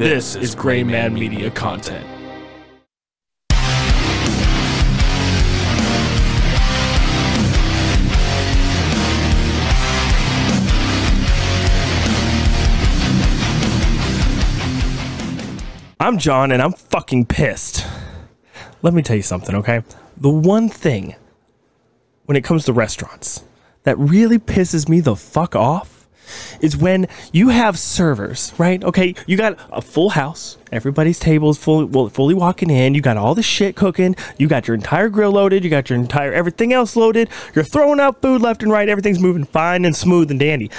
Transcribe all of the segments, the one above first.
This is Gray Man Media content. I'm John, and I'm fucking pissed. Let me tell you something, okay? The one thing, when it comes to restaurants, that really pisses me the fuck off is when you have servers, right? Okay, you got a full house. Everybody's table is fully walking in. You got all the shit cooking. You got your entire grill loaded. You got your entire everything else loaded. You're throwing out food left and right. Everything's moving fine and smooth and dandy.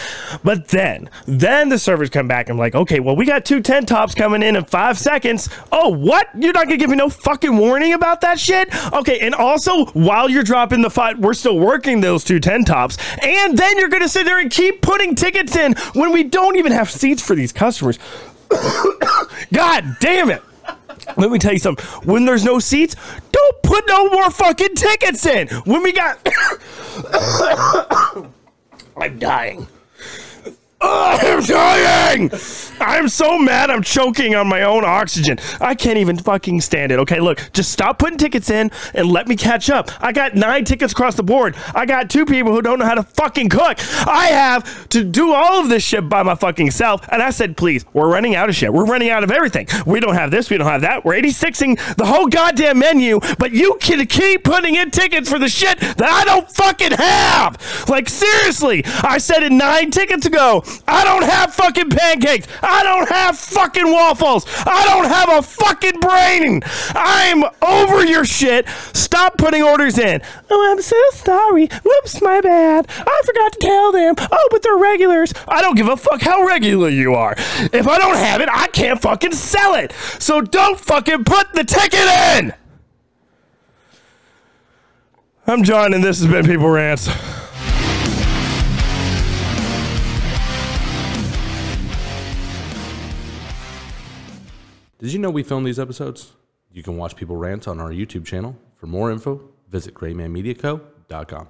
But then the servers come back and I'm like, okay, well, we got 2 10 tops coming in 5 seconds. Oh, what? You're not going to give me no fucking warning about that shit? Okay, and also, while you're dropping the fight, we're still working those 2 10 tops. And then you're going to sit there and keep putting tickets in when we don't even have seats for these customers. God damn it. Let me tell you something. When there's no seats, don't put no more fucking tickets in. When we got... I'm dying. I'm dying! I'm so mad I'm choking on my own oxygen. I can't even fucking stand it. Okay, look, just stop putting tickets in and let me catch up. I got 9 tickets across the board. I got 2 people who don't know how to fucking cook. I have to do all of this shit by my fucking self. And I said, please, we're running out of shit. We're running out of everything. We don't have this. We don't have that. We're 86ing the whole goddamn menu, but you can keep putting in tickets for the shit that I don't fucking have. Like, seriously, I said it 9 tickets ago. I don't have fucking pancakes. I don't have fucking waffles. I don't have a fucking brain. I'm over your shit. Stop putting orders in. Oh, I'm so sorry. Whoops, my bad. I forgot to tell them. Oh, but they're regulars. I don't give a fuck how regular you are. If I don't have it, I can't fucking sell it. So don't fucking put the ticket in. I'm John, and this has been People Rants. Did you know we film these episodes? You can watch People Rant on our YouTube channel. For more info, visit GreatManMediaCo.com.